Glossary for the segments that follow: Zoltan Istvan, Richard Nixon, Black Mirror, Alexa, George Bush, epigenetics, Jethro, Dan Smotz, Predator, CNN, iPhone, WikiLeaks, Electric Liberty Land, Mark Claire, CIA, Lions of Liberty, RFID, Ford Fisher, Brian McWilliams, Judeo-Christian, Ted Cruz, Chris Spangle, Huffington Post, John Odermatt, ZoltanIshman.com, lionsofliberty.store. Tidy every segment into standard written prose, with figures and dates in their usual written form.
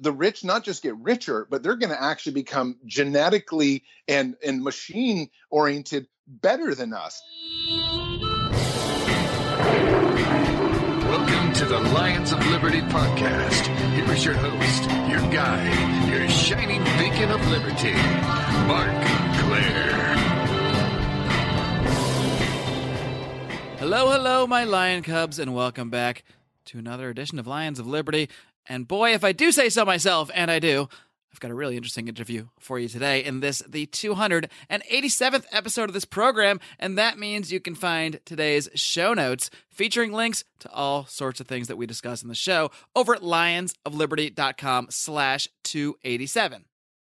The rich not just get richer, but they're going to actually become genetically and machine-oriented better than us. Welcome to the Lions of Liberty podcast. Here is your host, your guide, your shining beacon of liberty, Mark Claire. Hello, hello, my lion cubs, and welcome back to another edition of Lions of Liberty. And boy, if I do say so myself, and I do, I've got a really interesting interview for you today in this, the 287th episode of this program, and that means you can find today's show notes featuring links to all sorts of things that we discuss in the show over at lionsofliberty.com/287.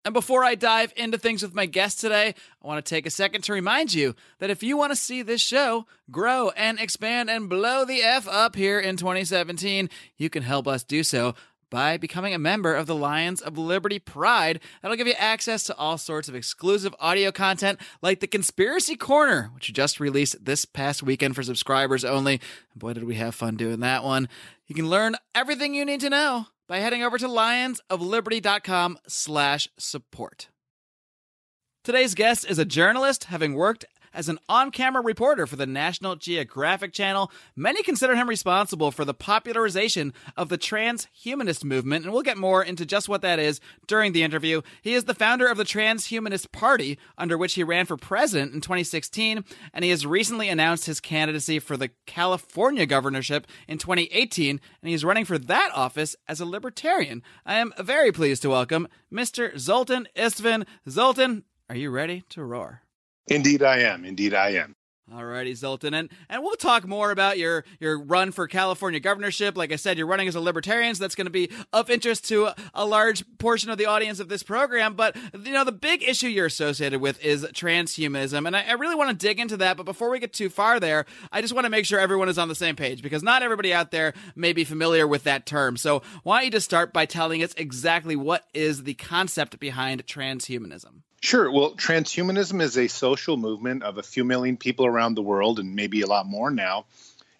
And before I dive into things with my guest today, I want to take a second to remind you that if you want to see this show grow and expand and blow the F up here in 2017, you can help us do so by becoming a member of the Lions of Liberty Pride. That'll give you access to all sorts of exclusive audio content like the Conspiracy Corner, which you just released this past weekend for subscribers only. Boy, did we have fun doing that one. You can learn everything you need to know by heading over to lionsofliberty.com/support. Today's guest is a journalist, having worked as an on-camera reporter for the National Geographic Channel. Many consider him responsible for the popularization of the transhumanist movement, and we'll get more into just what that is during the interview. He is the founder of the Transhumanist Party, under which he ran for president in 2016, and he has recently announced his candidacy for the California governorship in 2018, and he's running for that office as a libertarian. I am very pleased to welcome Mr. Zoltan Istvan. Zoltan, are you ready to roar? Indeed, I am. Indeed, I am. All righty, Zoltan. And we'll talk more about your run for California governorship. Like I said, you're running as a libertarian, so that's going to be of interest to a large portion of the audience of this program. But, you know, the big issue you're associated with is transhumanism. And I really want to dig into that. But before we get too far there, I just want to make sure everyone is on the same page, because not everybody out there may be familiar with that term. So why don't you just start by telling us exactly what is the concept behind transhumanism? Sure. Well, transhumanism is a social movement of a few million people around the world, and maybe a lot more now.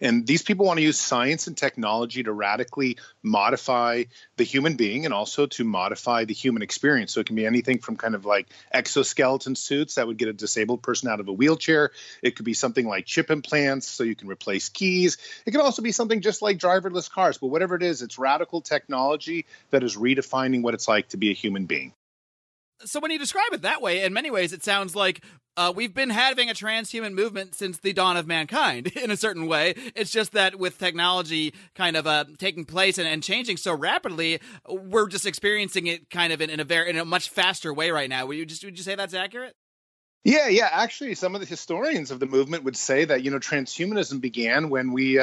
And these people want to use science and technology to radically modify the human being, and also to modify the human experience. So it can be anything from kind of like exoskeleton suits that would get a disabled person out of a wheelchair. It could be something like chip implants, so you can replace keys. It could also be something just like driverless cars. But whatever it is, it's radical technology that is redefining what it's like to be a human being. So when you describe it that way, in many ways, it sounds like we've been having a transhuman movement since the dawn of mankind in a certain way. It's just that with technology kind of taking place and changing so rapidly, we're just experiencing it kind of in a much faster way right now. Would you say that's accurate? Yeah. Actually, some of the historians of the movement would say that, transhumanism began when we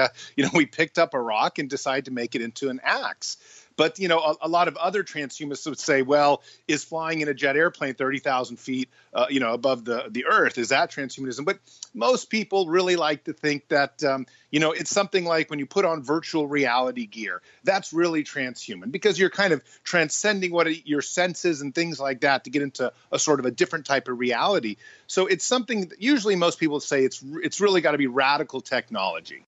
picked up a rock and decided to make it into an axe. But, a lot of other transhumanists would say, well, is flying in a jet airplane 30,000 feet, above the earth, is that transhumanism? But most people really like to think that, it's something like when you put on virtual reality gear. That's really transhuman, because you're kind of transcending your senses and things like that to get into a sort of a different type of reality. So it's something that usually most people say it's really got to be radical technology.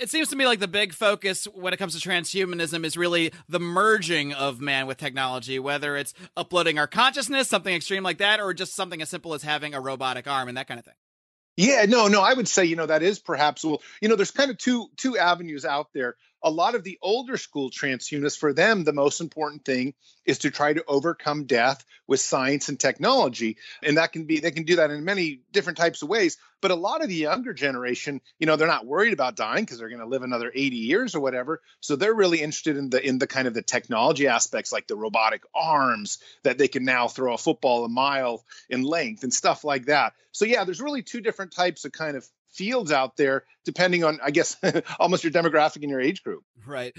It seems to me like the big focus when it comes to transhumanism is really the merging of man with technology, whether it's uploading our consciousness, something extreme like that, or just something as simple as having a robotic arm and that kind of thing. Yeah, no, I would say, that is perhaps, well, there's kind of two avenues out there. A lot of the older school transhumanists, for them, the most important thing is to try to overcome death with science and technology. And they can do that in many different types of ways. But a lot of the younger generation, they're not worried about dying because they're going to live another 80 years or whatever. So they're really interested in the kind of the technology aspects, like the robotic arms that they can now throw a football a mile in length and stuff like that. So yeah, there's really two different types of kind of fields out there, depending on, I guess, almost your demographic and your age group. Right.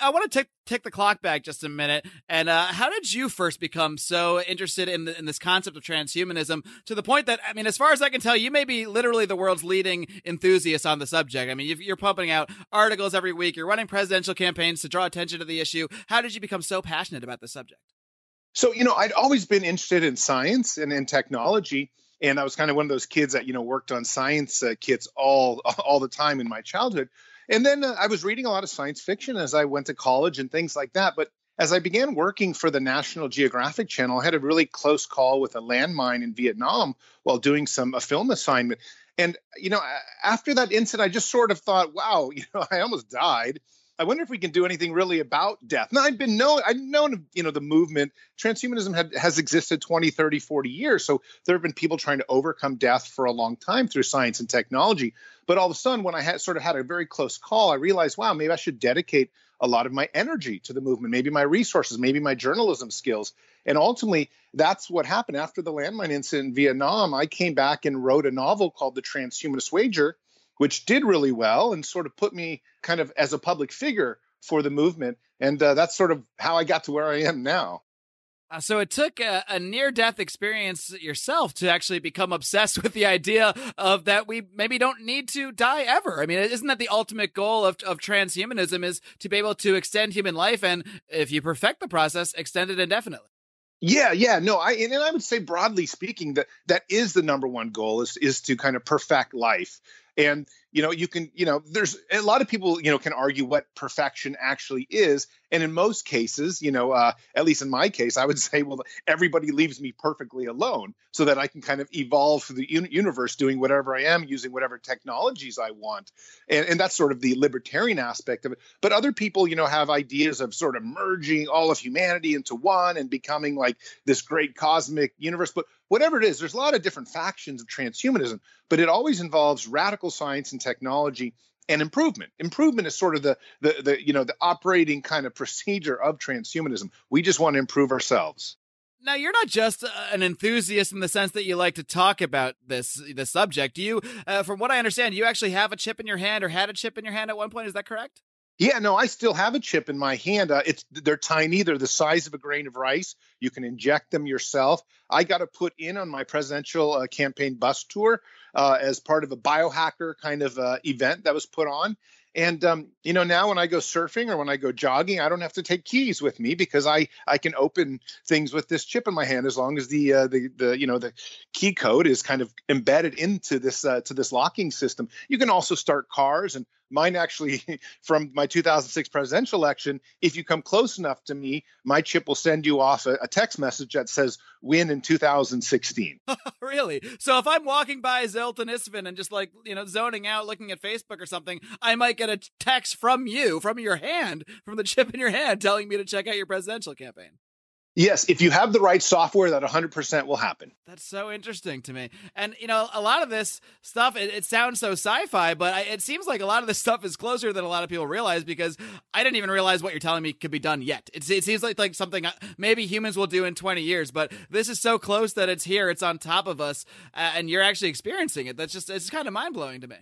I want to take the clock back just a minute. And how did you first become so interested in this concept of transhumanism to the point that, I mean, as far as I can tell, you may be literally the world's leading enthusiast on the subject. I mean, you're pumping out articles every week. You're running presidential campaigns to draw attention to the issue. How did you become so passionate about the subject? So, you know, I'd always been interested in science and in technology. And I was kind of one of those kids that, you know, worked on science kits all the time in my childhood. And then I was reading a lot of science fiction as I went to college and things like that. But as I began working for the National Geographic Channel, I had a really close call with a landmine in Vietnam while doing a film assignment. And, you know, after that incident, I just sort of thought, wow, you know, I almost died. I wonder if we can do anything really about death. Now, I'd known, you know, the movement, transhumanism has existed 20, 30, 40 years. So there have been people trying to overcome death for a long time through science and technology. But all of a sudden, when I had a very close call, I realized, wow, maybe I should dedicate a lot of my energy to the movement, maybe my resources, maybe my journalism skills. And ultimately, that's what happened. After the landmine incident in Vietnam, I came back and wrote a novel called The Transhumanist Wager, which did really well and sort of put me kind of as a public figure for the movement. And that's sort of how I got to where I am now. So it took a near-death experience yourself to actually become obsessed with the idea of that we maybe don't need to die ever. I mean, isn't that the ultimate goal of transhumanism, is to be able to extend human life and, if you perfect the process, extend it indefinitely? Yeah. No, I would say, broadly speaking, that is the number one goal, is to kind of perfect life. And, you know, you can, you know, there's a lot of people, you know, can argue what perfection actually is. And in most cases, you know, at least in my case, I would say, well, everybody leaves me perfectly alone so that I can kind of evolve through the universe, doing whatever I am, using whatever technologies I want. And that's sort of the libertarian aspect of it. But other people, you know, have ideas of sort of merging all of humanity into one and becoming like this great cosmic universe. But whatever it is, there's a lot of different factions of transhumanism, but it always involves radical science and technology and improvement. Improvement is sort of the you know, the operating kind of procedure of transhumanism. We just want to improve ourselves. Now, you're not just an enthusiast in the sense that you like to talk about this subject. You, from what I understand, you actually have a chip in your hand, or had a chip in your hand at one point. Is that correct? Yeah, no, I still have a chip in my hand. They're tiny. They're the size of a grain of rice. You can inject them yourself. I got to put in on my presidential campaign bus tour as part of a biohacker kind of event that was put on. And, you know, now when I go surfing or when I go jogging, I don't have to take keys with me because I can open things with this chip in my hand, as long as the you know, the key code is kind of embedded into this to this locking system. You can also start cars. And mine actually, from my 2006 presidential election, if you come close enough to me, my chip will send you off a text message that says, win in 2016. Really? So if I'm walking by Zoltan Istvan and just, like, you know, zoning out, looking at Facebook or something, I might get a text from you, from your hand, from the chip in your hand, telling me to check out your presidential campaign. Yes, if you have the right software, that 100% will happen. That's so interesting to me. And, you know, a lot of this stuff, it sounds so sci-fi, but it seems like a lot of this stuff is closer than a lot of people realize, because I didn't even realize what you're telling me could be done yet. It seems like something maybe humans will do in 20 years, but this is so close that it's here, it's on top of us, and you're actually experiencing it. It's kind of mind-blowing to me.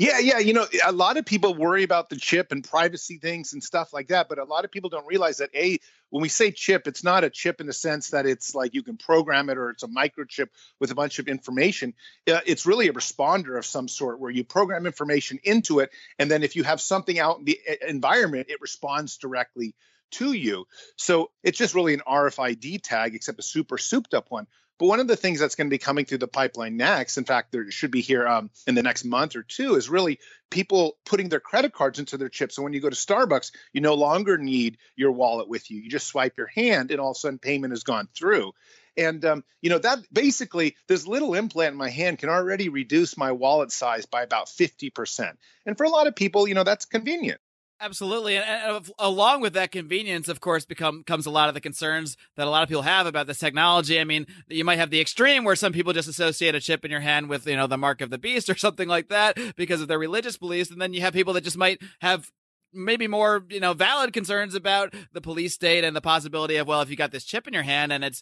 Yeah. You know, a lot of people worry about the chip and privacy things and stuff like that. But a lot of people don't realize that, A, when we say chip, it's not a chip in the sense that it's like you can program it or it's a microchip with a bunch of information. It's really a responder of some sort where you program information into it. And then if you have something out in the environment, it responds directly to you. So it's just really an RFID tag, except a super souped up one. But one of the things that's going to be coming through the pipeline next, in fact, there should be here in the next month or two, is really people putting their credit cards into their chips. So when you go to Starbucks, you no longer need your wallet with you. You just swipe your hand and all of a sudden payment has gone through. And, you know, that basically, this little implant in my hand can already reduce my wallet size by about 50%. And for a lot of people, you know, that's convenient. Absolutely. And along with that convenience, of course, comes a lot of the concerns that a lot of people have about this technology. I mean, you might have the extreme where some people just associate a chip in your hand with, you know, the mark of the beast or something like that because of their religious beliefs. And then you have people that just might have maybe more, you know, valid concerns about the police state and the possibility of, well, if you got this chip in your hand and it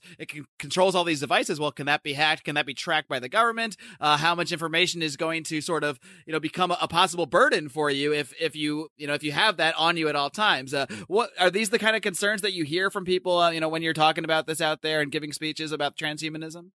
controls all these devices, well, can that be hacked? Can that be tracked by the government? How much information is going to sort of, you know, become a possible burden for you if you have that on you at all times? What are these the kind of concerns that you hear from people, you know, when you're talking about this out there and giving speeches about transhumanism?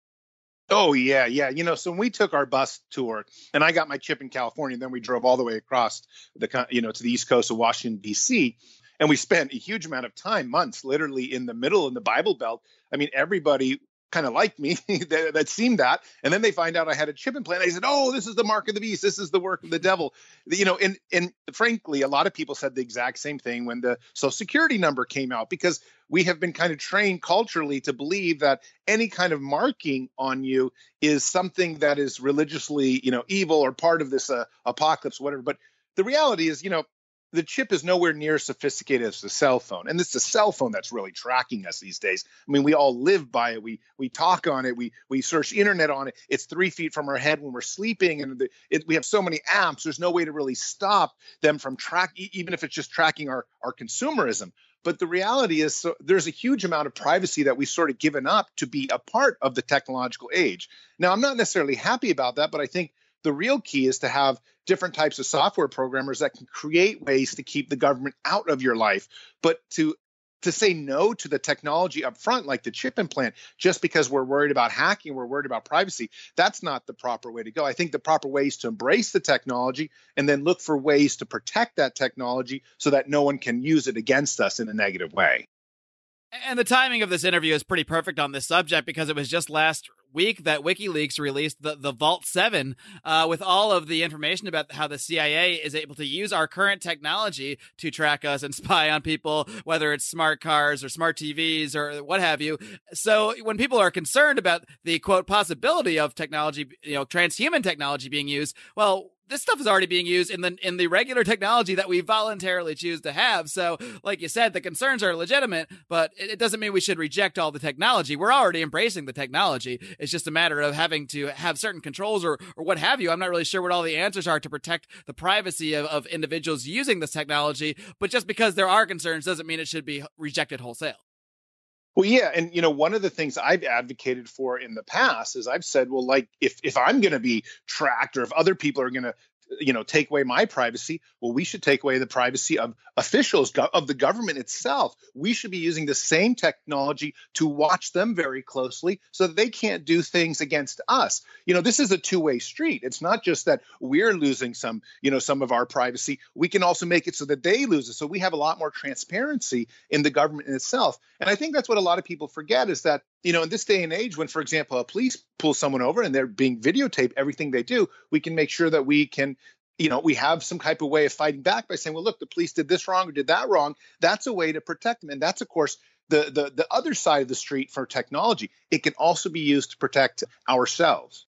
Oh, yeah. Yeah. You know, so when we took our bus tour and I got my chip in California, and then we drove all the way across the, you know, to the East Coast of Washington, D.C. And we spent a huge amount of time, months, literally in the middle in the Bible Belt. I mean, everybody kind of liked me that seemed that. And then they find out I had a chip implant. They said, oh, this is the mark of the beast. This is the work of the devil. You know, and frankly, a lot of people said the exact same thing when the Social Security number came out, because we have been kind of trained culturally to believe that any kind of marking on you is something that is religiously, you know, evil or part of this apocalypse, whatever. But the reality is, you know, the chip is nowhere near as sophisticated as the cell phone. And it's the cell phone that's really tracking us these days. I mean, we all live by it. We talk on it. We search internet on it. It's 3 feet from our head when we're sleeping. And we have so many apps. There's no way to really stop them from tracking, even if it's just tracking our consumerism. But the reality is, so there's a huge amount of privacy that we've sort of given up to be a part of the technological age. Now, I'm not necessarily happy about that, but I think the real key is to have different types of software programmers that can create ways to keep the government out of your life. But to say no to the technology up front, like the chip implant, just because we're worried about hacking, we're worried about privacy, that's not the proper way to go. I think the proper way is to embrace the technology and then look for ways to protect that technology so that no one can use it against us in a negative way. And the timing of this interview is pretty perfect on this subject, because it was just last week that WikiLeaks released the Vault 7 with all of the information about how the CIA is able to use our current technology to track us and spy on people, whether it's smart cars or smart TVs or what have you. So when people are concerned about the, quote, possibility of technology, you know, transhuman technology being used, well, this stuff is already being used in the regular technology that we voluntarily choose to have. So, like you said, the concerns are legitimate, but it doesn't mean we should reject all the technology. We're already embracing the technology. It's just a matter of having to have certain controls or what have you. I'm not really sure what all the answers are to protect the privacy of individuals using this technology, but just because there are concerns doesn't mean it should be rejected wholesale. Well, yeah. And, you know, one of the things I've advocated for in the past is I've said, well, like if I'm going to be tracked or if other people are going to, you know, take away my privacy, well, we should take away the privacy of officials of the government itself. We should be using the same technology to watch them very closely so that they can't do things against us. You know, this is a two-way street. It's not just that we're losing some, you know, some of our privacy. We can also make it so that they lose it. So we have a lot more transparency in the government in itself. And I think that's what a lot of people forget is that, you know, in this day and age, when, for example, a police pulls someone over and they're being videotaped, everything they do, we can make sure that we can, you know, we have some type of way of fighting back by saying, well, look, the police did this wrong or did that wrong. That's a way to protect them. And that's, of course, the other side of the street for technology. It can also be used to protect ourselves.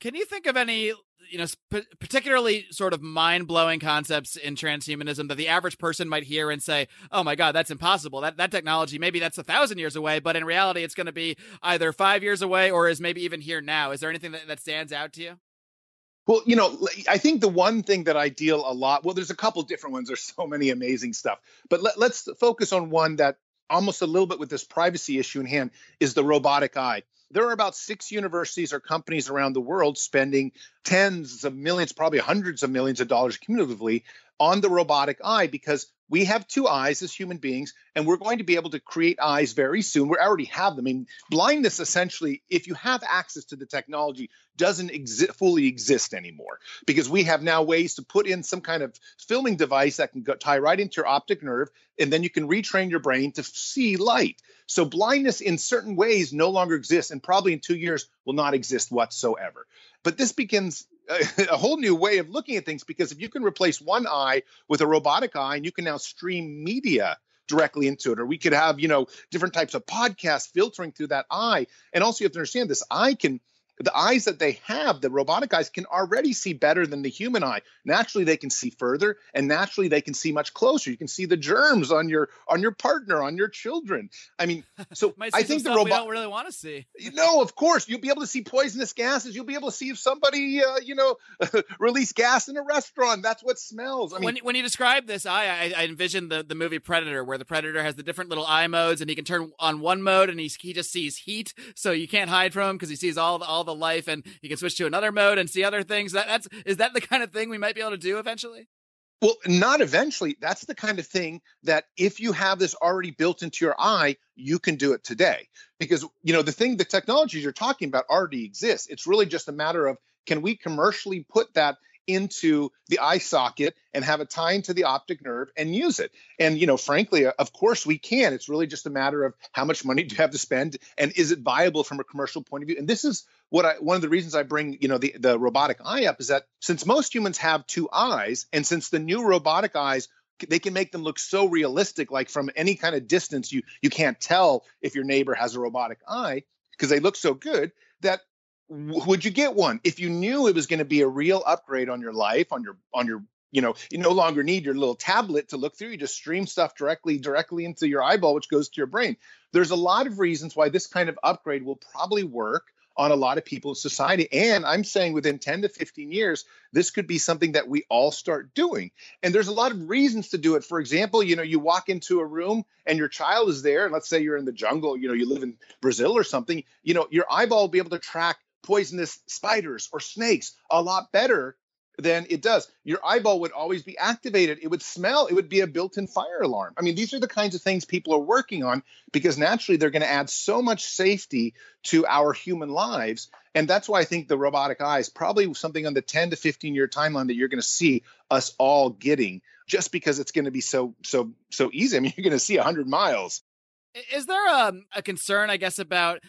Can you think of any, you know, particularly sort of mind-blowing concepts in transhumanism that the average person might hear and say, oh my God, that's impossible. That technology, maybe that's 1,000 years away, but in reality, it's going to be either 5 years away or is maybe even here now. Is there anything that stands out to you? Well, you know, I think the one thing that I deal a lot, well, there's a couple different ones. There's so many amazing stuff, but let's focus on one that almost a little bit with this privacy issue in hand is the robotic eye. There are about 6 universities or companies around the world spending tens of millions, probably hundreds of millions of dollars cumulatively on the robotic eye, because we have 2 eyes as human beings, and we're going to be able to create eyes very soon. We already have them. I mean, blindness essentially, if you have access to the technology, doesn't fully exist anymore, because we have now ways to put in some kind of filming device that can tie right into your optic nerve, and then you can retrain your brain to see light. So blindness in certain ways no longer exists, and probably in 2 years will not exist whatsoever. But this begins a whole new way of looking at things, because if you can replace one eye with a robotic eye and you can now stream media directly into it, or we could have, you know, different types of podcasts filtering through that eye. And also you have to understand this eye can the eyes that they have, the robotic eyes, can already see better than the human eye. Naturally, they can see further, and naturally, they can see much closer. You can see the germs on your partner, on your children. I mean, so I think the robot don't really want to see. No, of course, you'll be able to see poisonous gases. You'll be able to see if somebody, released gas in a restaurant. That's what smells. I mean, when you describe this eye, I envision the movie Predator, where the Predator has the different little eye modes, and he can turn on one mode, and he just sees heat, so you can't hide from him because he sees all the life, and you can switch to another mode and see other things. Is that the kind of thing we might be able to do eventually? Well, not eventually. That's the kind of thing that if you have this already built into your eye, you can do it today. Because, the technologies you're talking about already exist. It's really just a matter of, can we commercially put that into the eye socket and have it tie into the optic nerve and use it? And, frankly, of course we can. It's really just a matter of how much money do you have to spend, and is it viable from a commercial point of view? And this is one of the reasons I bring, the robotic eye up, is that since most humans have two eyes, and since the new robotic eyes, they can make them look so realistic, like from any kind of distance, you can't tell if your neighbor has a robotic eye because they look so good, that would you get one if you knew it was going to be a real upgrade on your life, on your you no longer need your little tablet to look through. You just stream stuff directly into your eyeball, which goes to your brain. There's a lot of reasons why this kind of upgrade will probably work on a lot of people in society. And I'm saying within 10 to 15 years, this could be something that we all start doing. And there's a lot of reasons to do it. For example, you walk into a room and your child is there. And let's say you're in the jungle, you live in Brazil or something, your eyeball will be able to track poisonous spiders or snakes a lot better than it does. Your eyeball would always be activated. It would smell. It would be a built-in fire alarm. I mean, these are the kinds of things people are working on, because naturally they're going to add so much safety to our human lives. And that's why I think the robotic eye is probably something on the 10 to 15-year timeline that you're going to see us all getting, just because it's going to be so easy. I mean, you're going to see 100 miles. Is there a concern, I guess, about,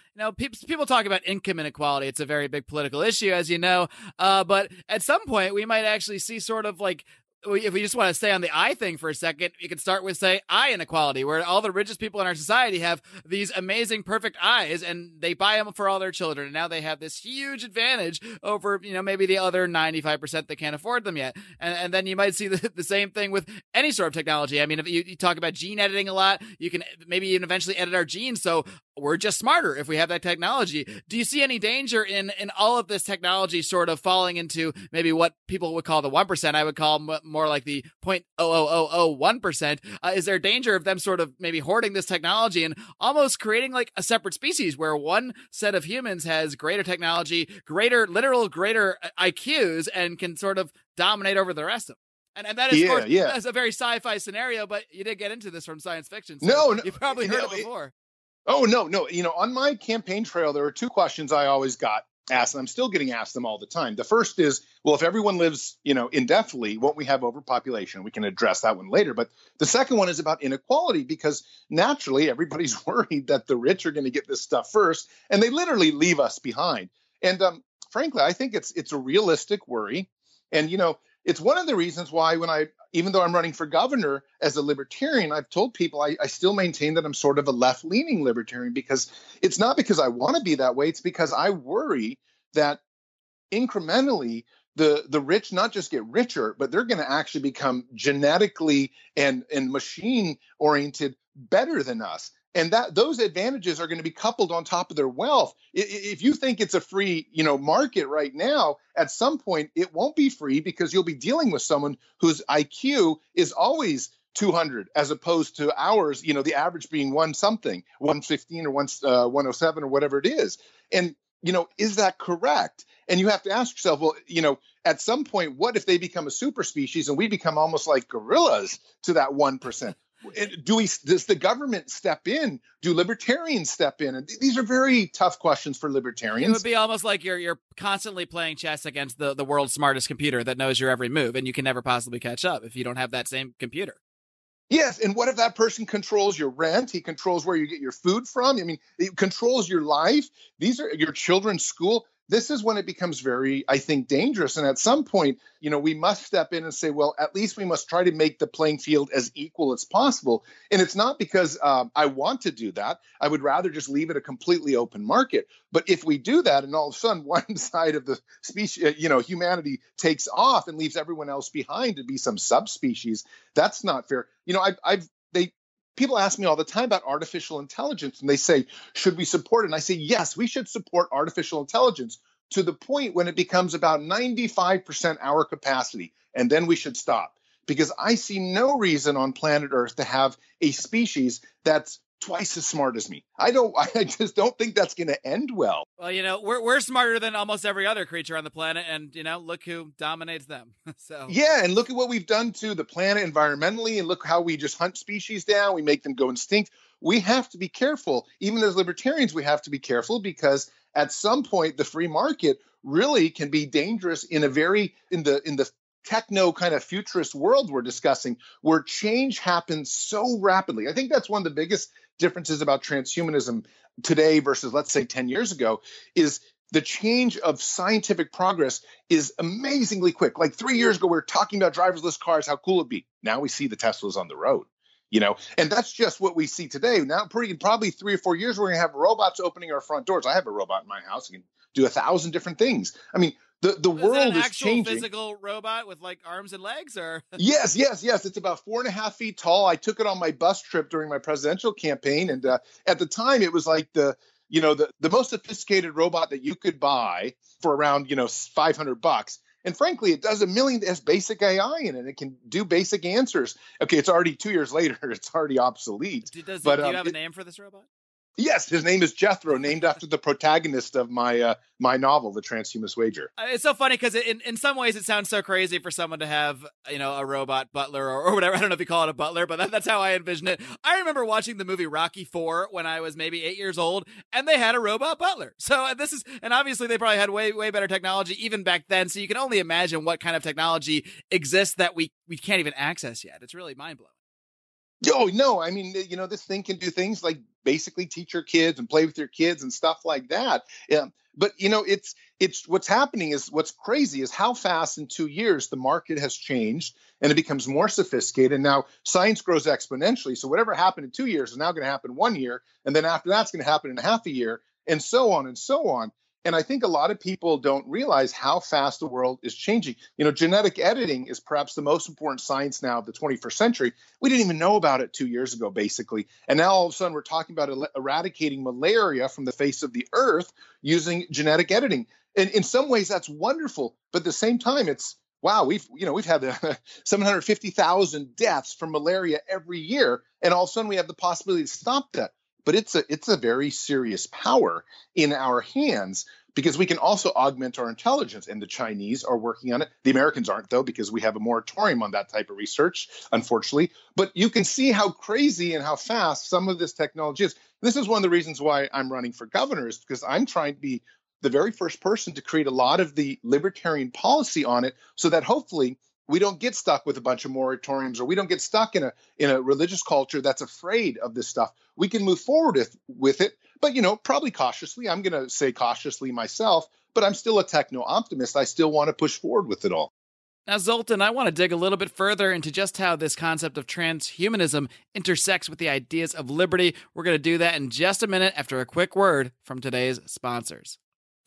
people talk about income inequality. It's a very big political issue, as you know. But at some point, we might actually see sort of like, if we just want to stay on the eye thing for a second, you could start with, say, eye inequality, where all the richest people in our society have these amazing, perfect eyes, and they buy them for all their children. And now they have this huge advantage over, maybe the other 95% that can't afford them yet. And then you might see the same thing with any sort of technology. I mean, if you talk about gene editing a lot, you can maybe even eventually edit our genes, so we're just smarter if we have that technology. Do you see any danger in all of this technology sort of falling into maybe what people would call the 1%? I would call more like the 0.00001%. Is there a danger of them sort of maybe hoarding this technology and almost creating like a separate species where one set of humans has greater technology, greater IQs, and can sort of dominate over the rest of them? And that is, of course, that's a very sci-fi scenario, but you did get into this from science fiction. So no, you've probably heard it before. On my campaign trail, there are two questions I always got asked, and I'm still getting asked them all the time. The first is, well, if everyone lives, indefinitely, won't we have overpopulation? We can address that one later. But the second one is about inequality, because naturally everybody's worried that the rich are going to get this stuff first, and they literally leave us behind. And frankly, I think it's a realistic worry. And, it's one of the reasons why even though I'm running for governor as a libertarian, I've told people I still maintain that I'm sort of a left-leaning libertarian, because it's not because I want to be that way. It's because I worry that incrementally the rich not just get richer, but they're going to actually become genetically and machine-oriented better than us. And that those advantages are going to be coupled on top of their wealth. If you think it's a free, market right now, at some point it won't be free, because you'll be dealing with someone whose IQ is always 200, as opposed to ours, the average being 115 or 107 or whatever it is. And, is that correct? And you have to ask yourself, well, at some point, what if they become a super species and we become almost like gorillas to that 1%? Does the government step in? Do libertarians step in? And these are very tough questions for libertarians. It would be almost like you're constantly playing chess against the world's smartest computer that knows your every move, and you can never possibly catch up if you don't have that same computer. Yes, and what if that person controls your rent? He controls where you get your food from. I mean, he controls your life. These are your children's school. This is when it becomes very, I think, dangerous. And at some point, you know, we must step in and say, well, at least we must try to make the playing field as equal as possible. And it's not because I want to do that. I would rather just leave it a completely open market. But if we do that, and all of a sudden one side of the species, you know, humanity takes off and leaves everyone else behind to be some subspecies, that's not fair. You know, people ask me all the time about artificial intelligence, and they say, should we support it? And I say, yes, we should support artificial intelligence to the point when it becomes about 95% our capacity, and then we should stop. Because I see no reason on planet Earth to have a species that's twice as smart as me. I just don't think that's going to end well. Well, you know, we're smarter than almost every other creature on the planet, and you know, look who dominates them. So yeah, and look at what we've done to the planet environmentally, and look how we just hunt species down. We make them go extinct. We have to be careful. Even as libertarians, we have to be careful, because at some point the free market really can be dangerous in a very in the techno kind of futurist world we're discussing, where change happens so rapidly. I think that's one of the biggest differences about transhumanism today versus, let's say, 10 years ago, is the change of scientific progress is amazingly quick. Like 3 years ago, we were talking about driverless cars, how cool it'd be. Now we see the Teslas on the road, you know, and that's just what we see today. Now, probably 3 or 4 years, we're going to have robots opening our front doors. I have a robot in my house. It can do 1,000 different things. I mean, the world is changing. Is that an actual physical robot with like arms and legs, or? Yes. It's about 4.5 feet tall. I took it on my bus trip during my presidential campaign. And at the time it was like the most sophisticated robot that you could buy for around, you know, $500. And frankly, it does it has basic AI in it. It can do basic answers. Okay. It's already 2 years later. It's already obsolete. Do you have a name for this robot? Yes, his name is Jethro, named after the protagonist of my my novel, The Transhumanist Wager. It's so funny because in some ways it sounds so crazy for someone to have, you know, a robot butler or whatever. I don't know if you call it a butler, but that's how I envision it. I remember watching the movie Rocky IV when I was maybe 8 years old, and they had a robot butler. So this is, and obviously they probably had way better technology even back then. So you can only imagine what kind of technology exists that we can't even access yet. It's really mind blowing. Oh, no, I mean, you know, this thing can do things like basically teach your kids and play with your kids and stuff like that. Yeah. But, you know, it's what's happening is what's crazy is how fast in 2 years the market has changed and it becomes more sophisticated. And now science grows exponentially. So whatever happened in 2 years is now going to happen 1 year. And then after that's going to happen in half a year, and so on and so on. And I think a lot of people don't realize how fast the world is changing. You know, genetic editing is perhaps the most important science now of the 21st century. We didn't even know about it 2 years ago, basically. And now all of a sudden we're talking about eradicating malaria from the face of the earth using genetic editing. And in some ways that's wonderful, but at the same time it's, wow, we've had 750,000 deaths from malaria every year, and all of a sudden we have the possibility to stop that. But it's a very serious power in our hands, because we can also augment our intelligence. And the Chinese are working on it. The Americans aren't, though, because we have a moratorium on that type of research, unfortunately. But you can see how crazy and how fast some of this technology is. This is one of the reasons why I'm running for governor, is because I'm trying to be the very first person to create a lot of the libertarian policy on it, so that hopefully we don't get stuck with a bunch of moratoriums, or we don't get stuck in a religious culture that's afraid of this stuff. We can move forward with it, but, you know, probably cautiously. I'm going to say cautiously myself, but I'm still a techno-optimist. I still want to push forward with it all. Now, Zoltan, I want to dig a little bit further into just how this concept of transhumanism intersects with the ideas of liberty. We're going to do that in just a minute after a quick word from today's sponsors.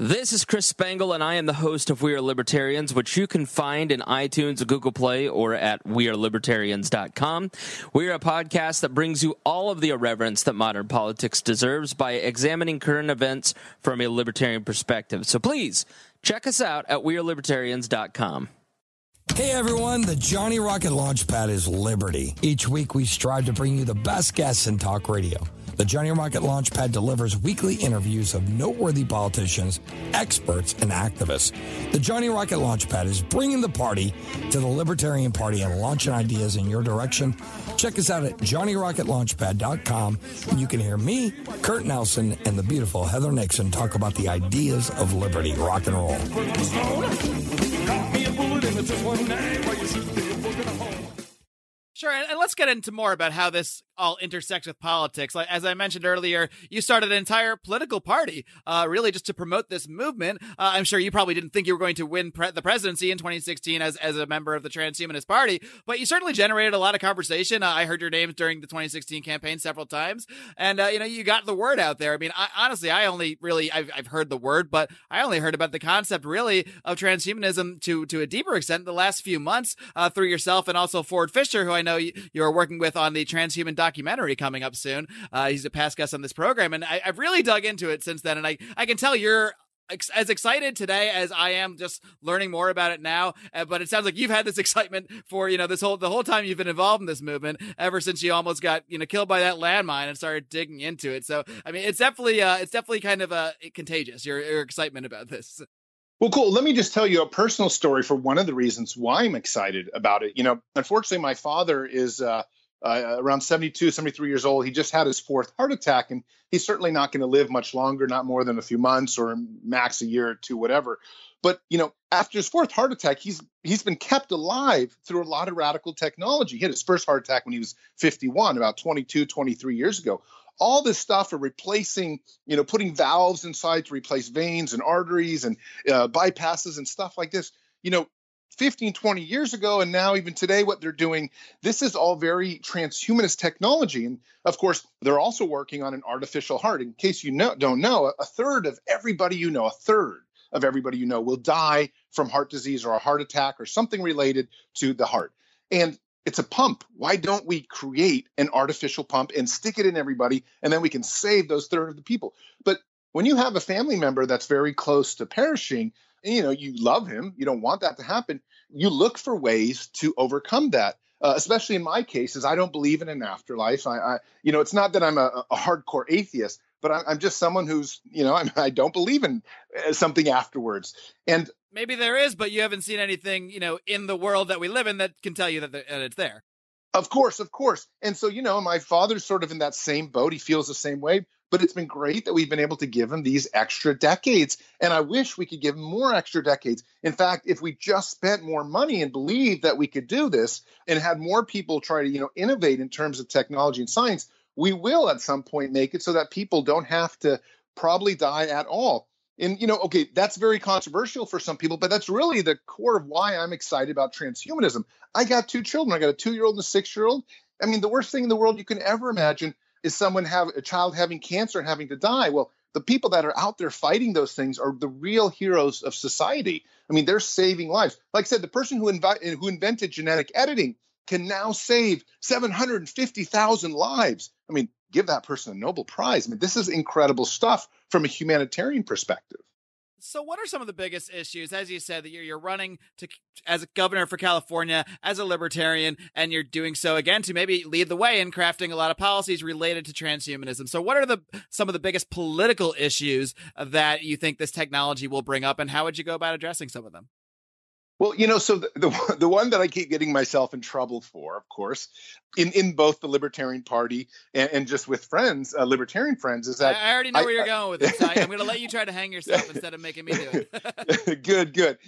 This is Chris Spangle, and I am the host of We Are Libertarians, which you can find in iTunes, Google Play, or at WeAreLibertarians.com. We are a podcast that brings you all of the irreverence that modern politics deserves by examining current events from a libertarian perspective. So please, check us out at WeAreLibertarians.com. Hey everyone, the Johnny Rocket Launchpad is Liberty. Each week we strive to bring you the best guests in talk radio. The Junior Market Launchpad delivers weekly interviews of noteworthy politicians, experts, and activists. The Junior Rocket Launchpad is bringing the party to the Libertarian Party and launching ideas in your direction. Check us out at JohnnyRocketLaunchpad.com, and you can hear me, Kurt Nelson, and the beautiful Heather Nixon talk about the ideas of liberty, rock and roll. Sure, and let's get into more about how this all intersects with politics. Like, as I mentioned earlier, you started an entire political party, really just to promote this movement. I'm sure you probably didn't think you were going to win the presidency in 2016 as a member of the Transhumanist Party, but you certainly generated a lot of conversation. I heard your names during the 2016 campaign several times, and you got the word out there. I mean, I've heard the word, but I only heard about the concept really of transhumanism to a deeper extent in the last few months through yourself and also Ford Fisher, who I know you're working with on the Transhumanist Documentary coming up soon. He's a past guest on this program, and I've really dug into it since then, and I can tell you're as excited today as I am just learning more about it now, but it sounds like you've had this excitement for the whole time you've been involved in this movement, ever since you almost got killed by that landmine and started digging into it. So I mean, it's definitely kind of contagious, your excitement about this. Well, cool. Let me just tell you a personal story for one of the reasons why I'm excited about it. Unfortunately, my father is around 72, 73 years old. He just had his fourth heart attack, and he's certainly not going to live much longer, not more than a few months or max a year or two, whatever. But, after his fourth heart attack, he's been kept alive through a lot of radical technology. He had his first heart attack when he was 51, about 22, 23 years ago. All this stuff for replacing, putting valves inside to replace veins and arteries and bypasses and stuff like this, 15, 20 years ago, and now even today, what they're doing, this is all very transhumanist technology. And of course, they're also working on an artificial heart. In case don't know, a third of everybody you know will die from heart disease or a heart attack or something related to the heart. And it's a pump. Why don't we create an artificial pump and stick it in everybody, and then we can save those third of the people? But when you have a family member that's very close to perishing, you love him, you don't want that to happen, you look for ways to overcome that. Especially in my case, is I don't believe in an afterlife. I it's not that I'm a hardcore atheist, but I'm just someone who's, I don't believe in something afterwards. And maybe there is, but you haven't seen anything, in the world that we live in that can tell you that it's there. Of course. And so, my father's sort of in that same boat. He feels the same way. But it's been great that we've been able to give him these extra decades. And I wish we could give him more extra decades. In fact, if we just spent more money and believed that we could do this and had more people try to, innovate in terms of technology and science, we will at some point make it so that people don't have to probably die at all. And, that's very controversial for some people, but that's really the core of why I'm excited about transhumanism. I got two children. I got a 2-year-old and a 6-year-old. I mean, the worst thing in the world you can ever imagine is someone having cancer and having to die. Well, the people that are out there fighting those things are the real heroes of society. I mean, they're saving lives. Like I said, the person who invented genetic editing can now save 750,000 lives. I mean, give that person a Nobel Prize. I mean, this is incredible stuff from a humanitarian perspective. So what are some of the biggest issues, as you said, that you're running to as a governor for California, as a libertarian, and you're doing so again to maybe lead the way in crafting a lot of policies related to transhumanism? So what are some of the biggest political issues that you think this technology will bring up, and how would you go about addressing some of them? Well, so the one that I keep getting myself in trouble for, of course, in both the Libertarian Party and just with friends, libertarian friends, is that I already know where you're going with this. I'm going to let you try to hang yourself instead of making me do it. Good.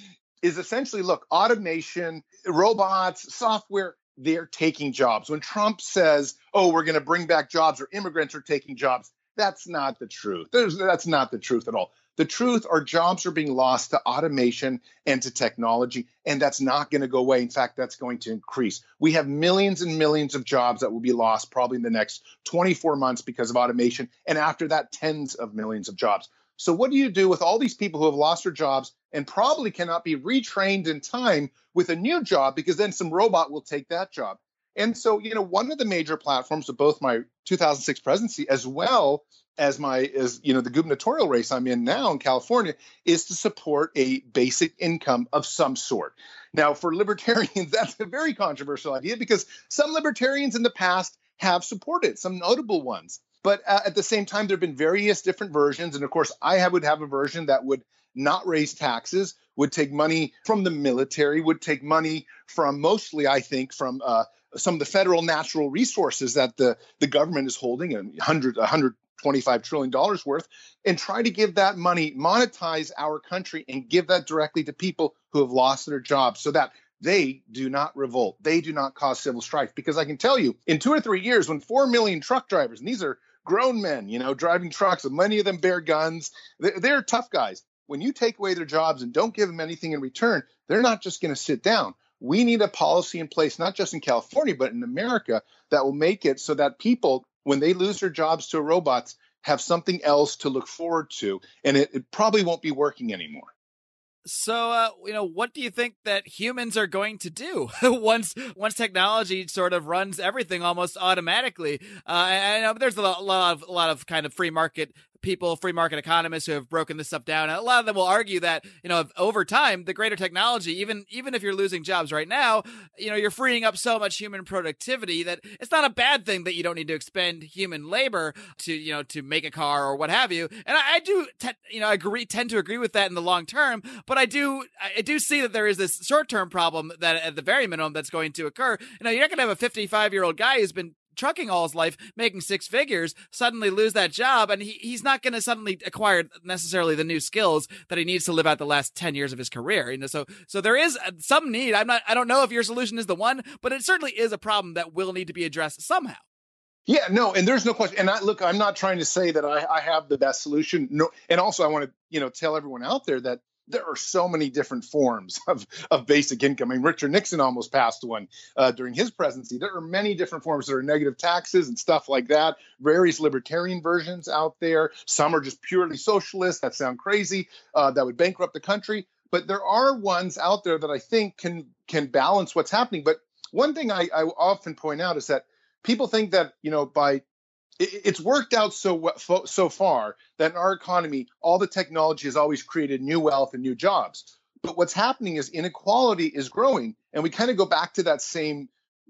Is essentially, look, automation, robots, software, they're taking jobs. When Trump says, oh, we're going to bring back jobs or immigrants are taking jobs, that's not the truth. That's not the truth at all. The truth are jobs are being lost to automation and to technology, and that's not going to go away. In fact, that's going to increase. We have millions and millions of jobs that will be lost probably in the next 24 months because of automation, and after that, tens of millions of jobs. So what do you do with all these people who have lost their jobs and probably cannot be retrained in time with a new job, because then some robot will take that job? And so, one of the major platforms of both my 2006 presidency as well as the gubernatorial race I'm in now in California is to support a basic income of some sort. Now, for libertarians, that's a very controversial idea because some libertarians in the past have supported, some notable ones. But at the same time, there have been various different versions. And of course, I would have a version that would not raise taxes, would take money from the military, would take money from mostly, I think, from some of the federal natural resources that the government is holding, $125 trillion worth, and try to give that money, monetize our country and give that directly to people who have lost their jobs so that they do not revolt. They do not cause civil strife. Because I can tell you, in 2 or 3 years, when 4 million truck drivers, and these are grown men, you know, driving trucks, and many of them bear guns, they're tough guys. When you take away their jobs and don't give them anything in return, they're not just going to sit down. We need a policy in place, not just in California, but in America, that will make it so that people, when they lose their jobs to robots, have something else to look forward to. And it probably won't be working anymore. So, what do you think that humans are going to do once technology sort of runs everything almost automatically? I know there's a lot of kind of free market people, free market economists who have broken this stuff down. And a lot of them will argue that, over time, the greater technology, even if you're losing jobs right now, you're freeing up so much human productivity that it's not a bad thing that you don't need to expend human labor to make a car or what have you. And I tend to agree with that in the long term, but I do see that there is this short-term problem that at the very minimum that's going to occur. You're not going to have a 55-year-old guy who's been trucking all his life, making six figures, suddenly lose that job, and he's not going to suddenly acquire necessarily the new skills that he needs to live out the last 10 years of his career. So there is some need. I don't know if your solution is the one, but it certainly is a problem that will need to be addressed somehow. Yeah, no, and there's no question. And I'm not trying to say that I have the best solution. No, and also I want to tell everyone out there that there are so many different forms of basic income. I mean, Richard Nixon almost passed one during his presidency. There are many different forms. There are negative taxes and stuff like that, various libertarian versions out there. Some are just purely socialist, that sound crazy, that would bankrupt the country. But there are ones out there that I think can balance what's happening. But one thing I often point out is that people think that, it's worked out so far that in our economy, all the technology has always created new wealth and new jobs. But what's happening is inequality is growing. And we kind of go back to that same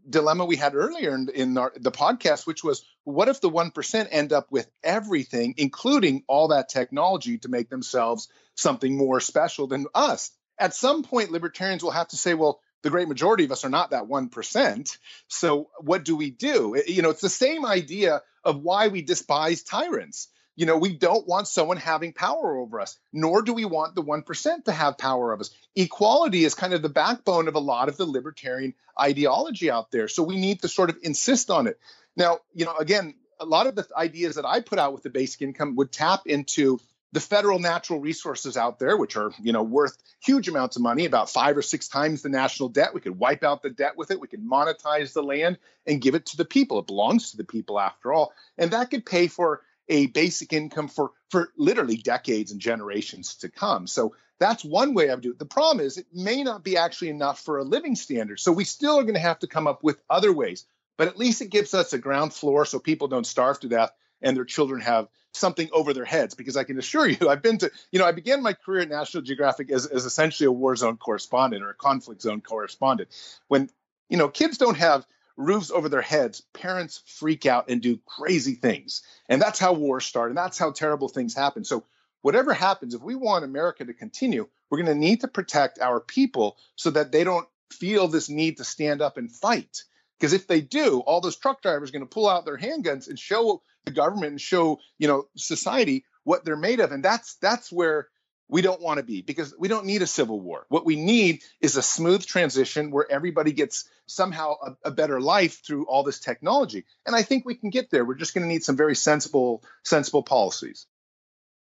dilemma we had earlier in the podcast, which was, what if the 1% end up with everything, including all that technology, to make themselves something more special than us? At some point, libertarians will have to say, well, the great majority of us are not that 1%. So what do we do? It's the same idea of why we despise tyrants. We don't want someone having power over us, nor do we want the 1% to have power over us. Equality is kind of the backbone of a lot of the libertarian ideology out there. So we need to sort of insist on it. Now, again, a lot of the ideas that I put out with the basic income would tap into the federal natural resources out there, which are, worth huge amounts of money, about 5 or 6 times the national debt. We could wipe out the debt with it. We could monetize the land and give it to the people. It belongs to the people after all. And that could pay for a basic income for literally decades and generations to come. So that's one way I would do it. The problem is it may not be actually enough for a living standard. So we still are going to have to come up with other ways. But at least it gives us a ground floor so people don't starve to death and their children have something over their heads, because I can assure you, I began my career at National Geographic as essentially a war zone correspondent or a conflict zone correspondent. When, kids don't have roofs over their heads, parents freak out and do crazy things. And that's how wars start. And that's how terrible things happen. So whatever happens, if we want America to continue, we're going to need to protect our people so that they don't feel this need to stand up and fight. Because if they do, all those truck drivers are going to pull out their handguns and show the government and show, society what they're made of. And that's where we don't want to be, because we don't need a civil war. What we need is a smooth transition where everybody gets somehow a better life through all this technology. And I think we can get there. We're just going to need some very sensible policies.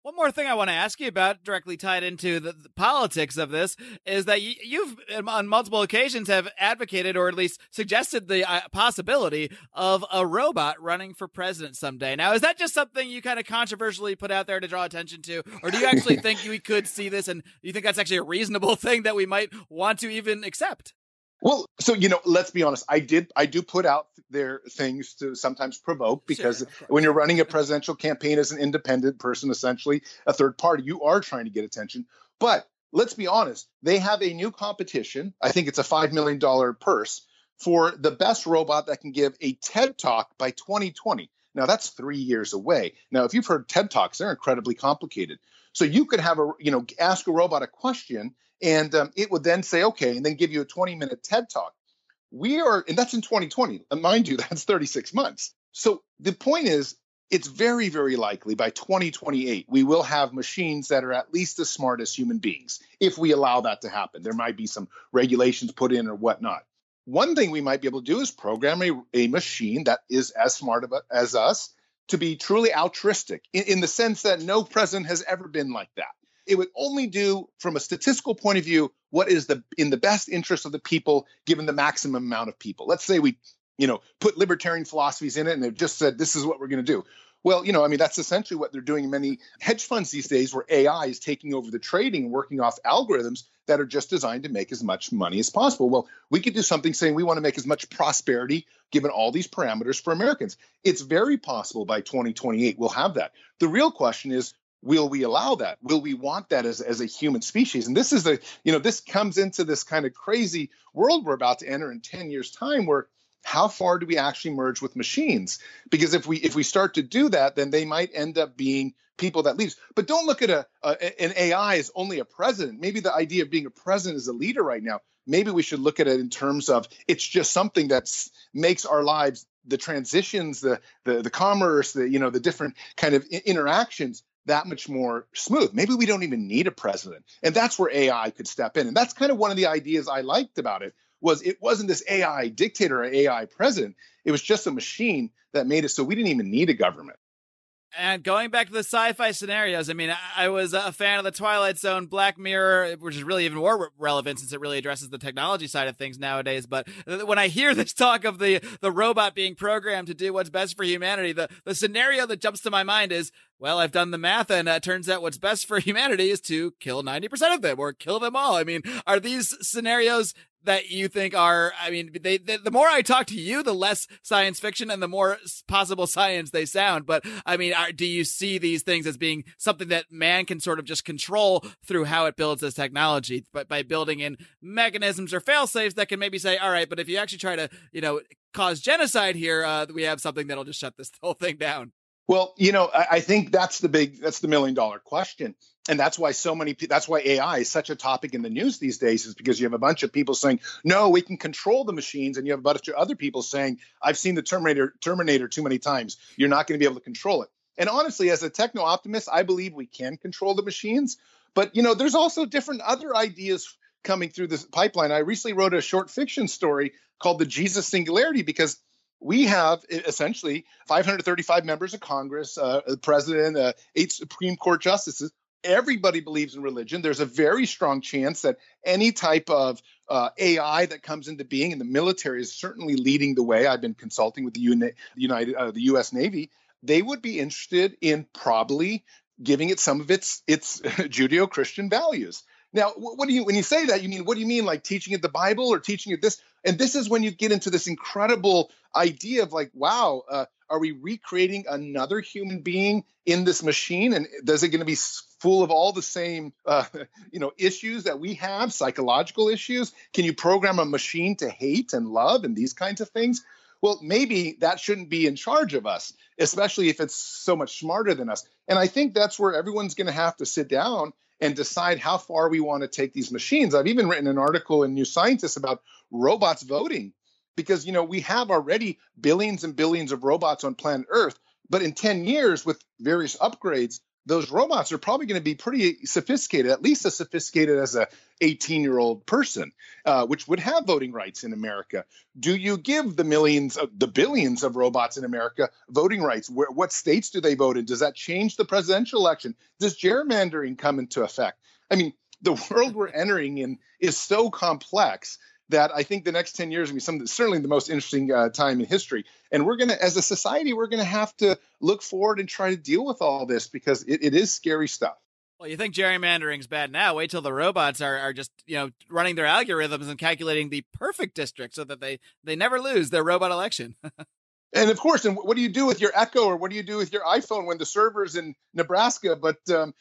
One more thing I want to ask you about, directly tied into the politics of this, is that you've on multiple occasions have advocated, or at least suggested, the possibility of a robot running for president someday. Now, is that just something you kind of controversially put out there to draw attention to? Or do you actually think we could see this? And you think that's actually a reasonable thing that we might want to even accept? Well, so, let's be honest, I do put out there things to sometimes provoke, because when you're running a presidential campaign as an independent person, essentially a third party, you are trying to get attention. But let's be honest, they have a new competition. I think it's a $5 million purse for the best robot that can give a TED talk by 2020. Now, that's 3 years away. Now, if you've heard TED Talks, they're incredibly complicated. So you could have a, you know, ask a robot a question, and it would then say, okay, and then give you a 20-minute TED Talk. We are, and that's in 2020. And mind you, that's 36 months. So the point is, it's very, very likely by 2028, we will have machines that are at least as smart as human beings, if we allow that to happen. There might be some regulations put in or whatnot. One thing we might be able to do is program a machine that is as smart as us to be truly altruistic in the sense that no president has ever been like that. It would only do, from a statistical point of view, what is in the best interest of the people, given the maximum amount of people. Let's say we, you know, put libertarian philosophies in it and they've just said, this is what we're going to do. Well, you know, I mean, that's essentially what they're doing in many hedge funds these days, where AI is taking over the trading and working off algorithms that are just designed to make as much money as possible. Well, we could do something saying we want to make as much prosperity, given all these parameters, for Americans. It's very possible by 2028 we'll have that. The real question is, will we allow that? Will we want that as a human species? And this is the, you know, this comes into this kind of crazy world we're about to enter in 10 years' time, where how far do we actually merge with machines? Because if we start to do that, then they might end up being people that leaves. But don't look at an AI as only a president. Maybe the idea of being a president is a leader right now. Maybe we should look at it in terms of it's just something that makes our lives, the transitions, the commerce, the, you know, the different kind of interactions, that much more smooth. Maybe we don't even need a president. And that's where AI could step in. And that's kind of one of the ideas I liked about it, was it wasn't this AI dictator or AI president. It was just a machine that made it so we didn't even need a government. And going back to the sci-fi scenarios, I mean, I was a fan of the Twilight Zone, Black Mirror, which is really even more relevant since it really addresses the technology side of things nowadays. But when I hear this talk of the robot being programmed to do what's best for humanity, the scenario that jumps to my mind is, well, I've done the math, and it turns out what's best for humanity is to kill 90% of them, or kill them all. I mean, are these scenarios that you think are, I mean, the more I talk to you, the less science fiction and the more possible science they sound. But I mean, do you see these things as being something that man can sort of just control through how it builds this technology, but by building in mechanisms or fail safes that can maybe say, all right, but if you actually try to, you know, cause genocide here, we have something that'll just shut this whole thing down? Well, you know, I think that's the $1 million question. And that's why that's why AI is such a topic in the news these days, is because you have a bunch of people saying, no, we can control the machines. And you have a bunch of other people saying, I've seen the Terminator too many times. You're not going to be able to control it. And honestly, as a techno-optimist, I believe we can control the machines. But, you know, there's also different other ideas coming through this pipeline. I recently wrote a short fiction story called The Jesus Singularity, because we have essentially 535 members of Congress, the president, 8 Supreme Court justices. Everybody believes in religion. There's a very strong chance that any type of AI that comes into being, and the military is certainly leading the way. I've been consulting with the U.S. Navy. They would be interested in probably giving it some of its Judeo-Christian values. Now, when you say that, you mean, what do you mean, like teaching it the Bible or teaching it this? And this is when you get into this incredible idea of like, wow, are we recreating another human being in this machine? And is it going to be full of all the same, issues that we have, psychological issues? Can you program a machine to hate and love and these kinds of things? Well, maybe that shouldn't be in charge of us, especially if it's so much smarter than us. And I think that's where everyone's going to have to sit down and decide how far we want to take these machines. I've even written an article in New Scientist about robots voting, because, you know, we have already billions and billions of robots on planet Earth. But in 10 years, with various upgrades, those robots are probably going to be pretty sophisticated, at least as sophisticated as a 18-year-old person, which would have voting rights in America. Do you give the billions of robots in America voting rights? What states do they vote in? Does that change the presidential election? Does gerrymandering come into effect? I mean, the world we're entering in is so complex that I think the next 10 years will be something that's certainly the most interesting time in history. And we're going to, as a society, we're going to have to look forward and try to deal with all this, because it is scary stuff. Well, you think gerrymandering's bad now. Wait till the robots are just, you know, running their algorithms and calculating the perfect district so that they never lose their robot election. And of course, and what do you do with your Echo, or what do you do with your iPhone when the server's in Nebraska, but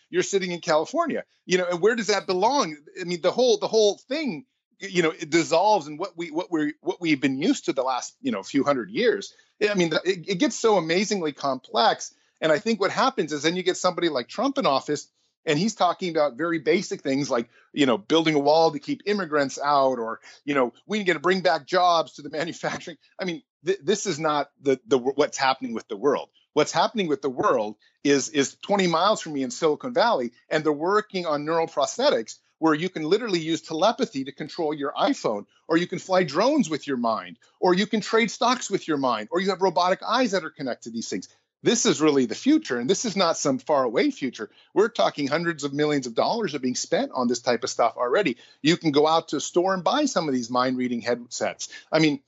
you're sitting in California? You know, and where does that belong? I mean, the whole thing you know, it dissolves, and what we've been used to the last, you know, few hundred years. I mean, it gets so amazingly complex. And I think what happens is then you get somebody like Trump in office, and he's talking about very basic things like, you know, building a wall to keep immigrants out, or, you know, we need to bring back jobs to the manufacturing. I mean, this is not what's happening with the world. What's happening with the world is 20 miles from me in Silicon Valley, and they're working on neural prosthetics where you can literally use telepathy to control your iPhone, or you can fly drones with your mind, or you can trade stocks with your mind, or you have robotic eyes that are connected to these things. This is really the future, and this is not some faraway future. We're talking hundreds of millions of dollars are being spent on this type of stuff already. You can go out to a store and buy some of these mind-reading headsets. I mean,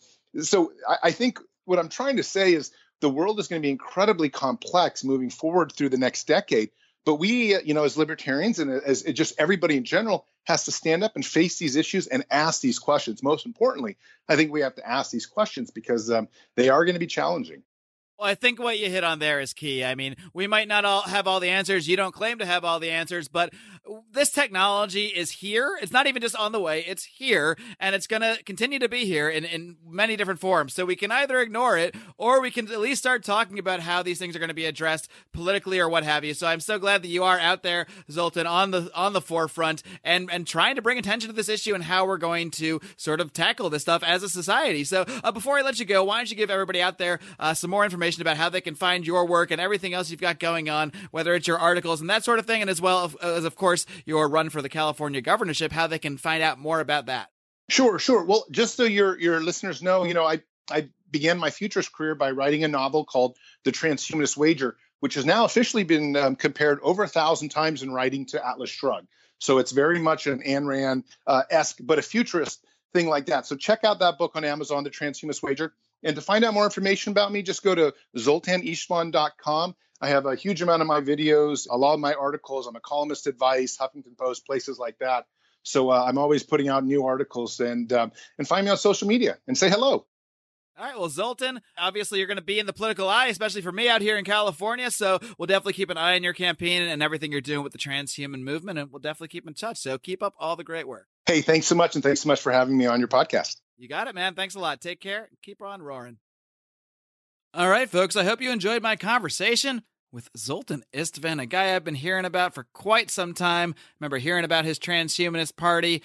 so I think what I'm trying to say is the world is going to be incredibly complex moving forward through the next decade. But we, you know, as libertarians and as just everybody in general, has to stand up and face these issues and ask these questions. Most importantly, I think we have to ask these questions because they are going to be challenging. Well, I think what you hit on there is key. I mean, we might not all have all the answers. You don't claim to have all the answers, but this technology is here. It's not even just on the way. It's here, and it's going to continue to be here in many different forms. So we can either ignore it, or we can at least start talking about how these things are going to be addressed politically or what have you. So I'm so glad that you are out there, Zoltan, on the forefront and trying to bring attention to this issue and how we're going to sort of tackle this stuff as a society. So before I let you go, why don't you give everybody out there some more information about how they can find your work and everything else you've got going on, whether it's your articles and that sort of thing, and as well as, of course, your run for the California governorship, how they can find out more about that. Sure. Well, just so your listeners know, you know, I began my futures career by writing a novel called The Transhumanist Wager, which has now officially been compared over 1,000 times in writing to Atlas Shrugged. So it's very much an Ayn Rand-esque, but a futurist thing like that. So check out that book on Amazon, The Transhumanist Wager. And to find out more information about me, just go to ZoltanIshman.com. I have a huge amount of my videos, a lot of my articles. I'm a columnist at Vice, Huffington Post, places like that. So I'm always putting out new articles, and find me on social media and say hello. All right. Well, Zoltan, obviously you're going to be in the political eye, especially for me out here in California. So we'll definitely keep an eye on your campaign and everything you're doing with the transhuman movement. And we'll definitely keep in touch. So keep up all the great work. Hey, thanks so much. And thanks so much for having me on your podcast. You got it, man. Thanks a lot. Take care. Keep on roaring. All right, folks. I hope you enjoyed my conversation with Zoltan Istvan, a guy I've been hearing about for quite some time. I remember hearing about his Transhumanist Party